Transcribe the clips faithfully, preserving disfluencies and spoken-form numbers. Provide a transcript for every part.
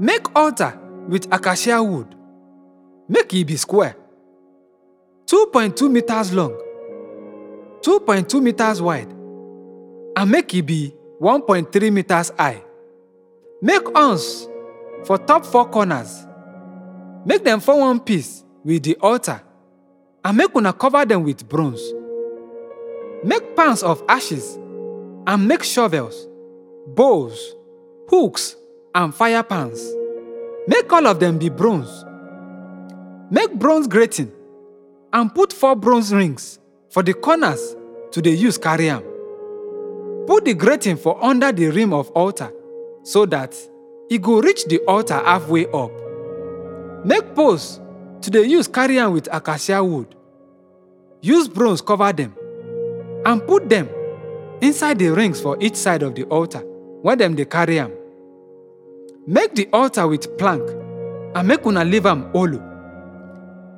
Make altar with acacia wood. Make it be square. two point two meters long, two point two meters wide, and make it be one point three meters high. Make horns for top four corners. Make them form one piece with the altar, and make una cover them with bronze. Make pans of ashes, and make shovels, bowls, hooks, and fire pans. Make all of them be bronze. Make bronze grating, and put four bronze rings for the corners to the use carry am. Put the grating for under the rim of altar, so that it go reach the altar halfway up. Make poles to the use carry am with acacia wood. Use bronze cover them, and put them inside the rings for each side of the altar when them they carry am. Make the altar with plank, and make una leave am hollow,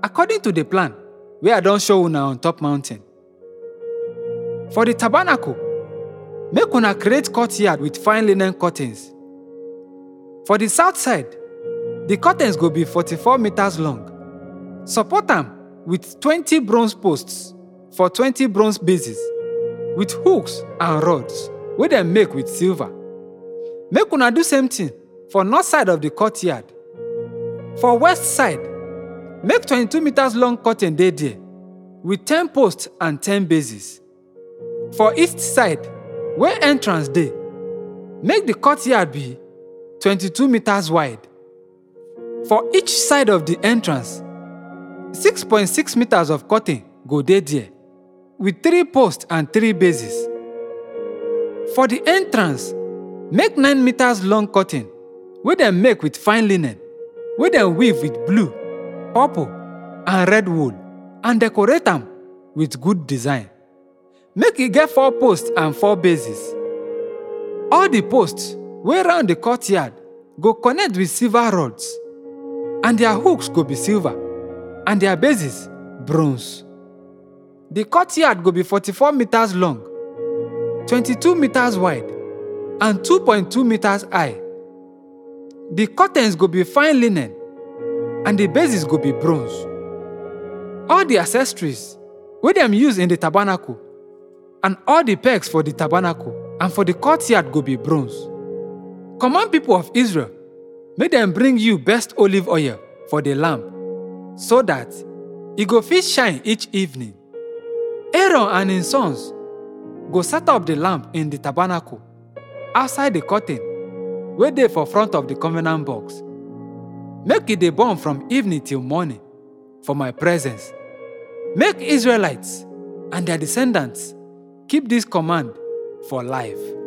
according to the plan where I don't show una on top mountain. For the tabernacle, make una create courtyard with fine linen curtains. For the south side, the curtains go be forty-four meters long. Support them with twenty bronze posts for twenty bronze bases, with hooks and rods, which they make with silver. Make una do same thing for north side of the courtyard. For west side, make twenty-two meters long curtain dey there, with ten posts and ten bases. For east side, where entrance dey, make the courtyard be twenty-two meters wide. For each side of the entrance, six point six meters of curtain go dey there, with three posts and three bases. For the entrance, make nine meters long curtain, which they make with fine linen, which they weave with blue, purple, and red wool, and decorate them with good design. Make it get four posts and four bases. All the posts way round the courtyard go connect with silver rods, and their hooks go be silver, and their bases bronze. The courtyard go be forty-four meters long, twenty-two meters wide, and two point two meters high. The curtains go be fine linen, and the bases go be bronze. All the accessories which them use in the tabernacle, and all the pegs for the tabernacle and for the courtyard go be bronze. Command people of Israel, make them bring you best olive oil for the lamp, so that it go fit shine each evening. Aaron and his sons go set up the lamp in the tabernacle outside the curtain, where they for front of the covenant box. Make it dey burn from evening till morning for my presence. Make Israelites and their descendants keep this command for life.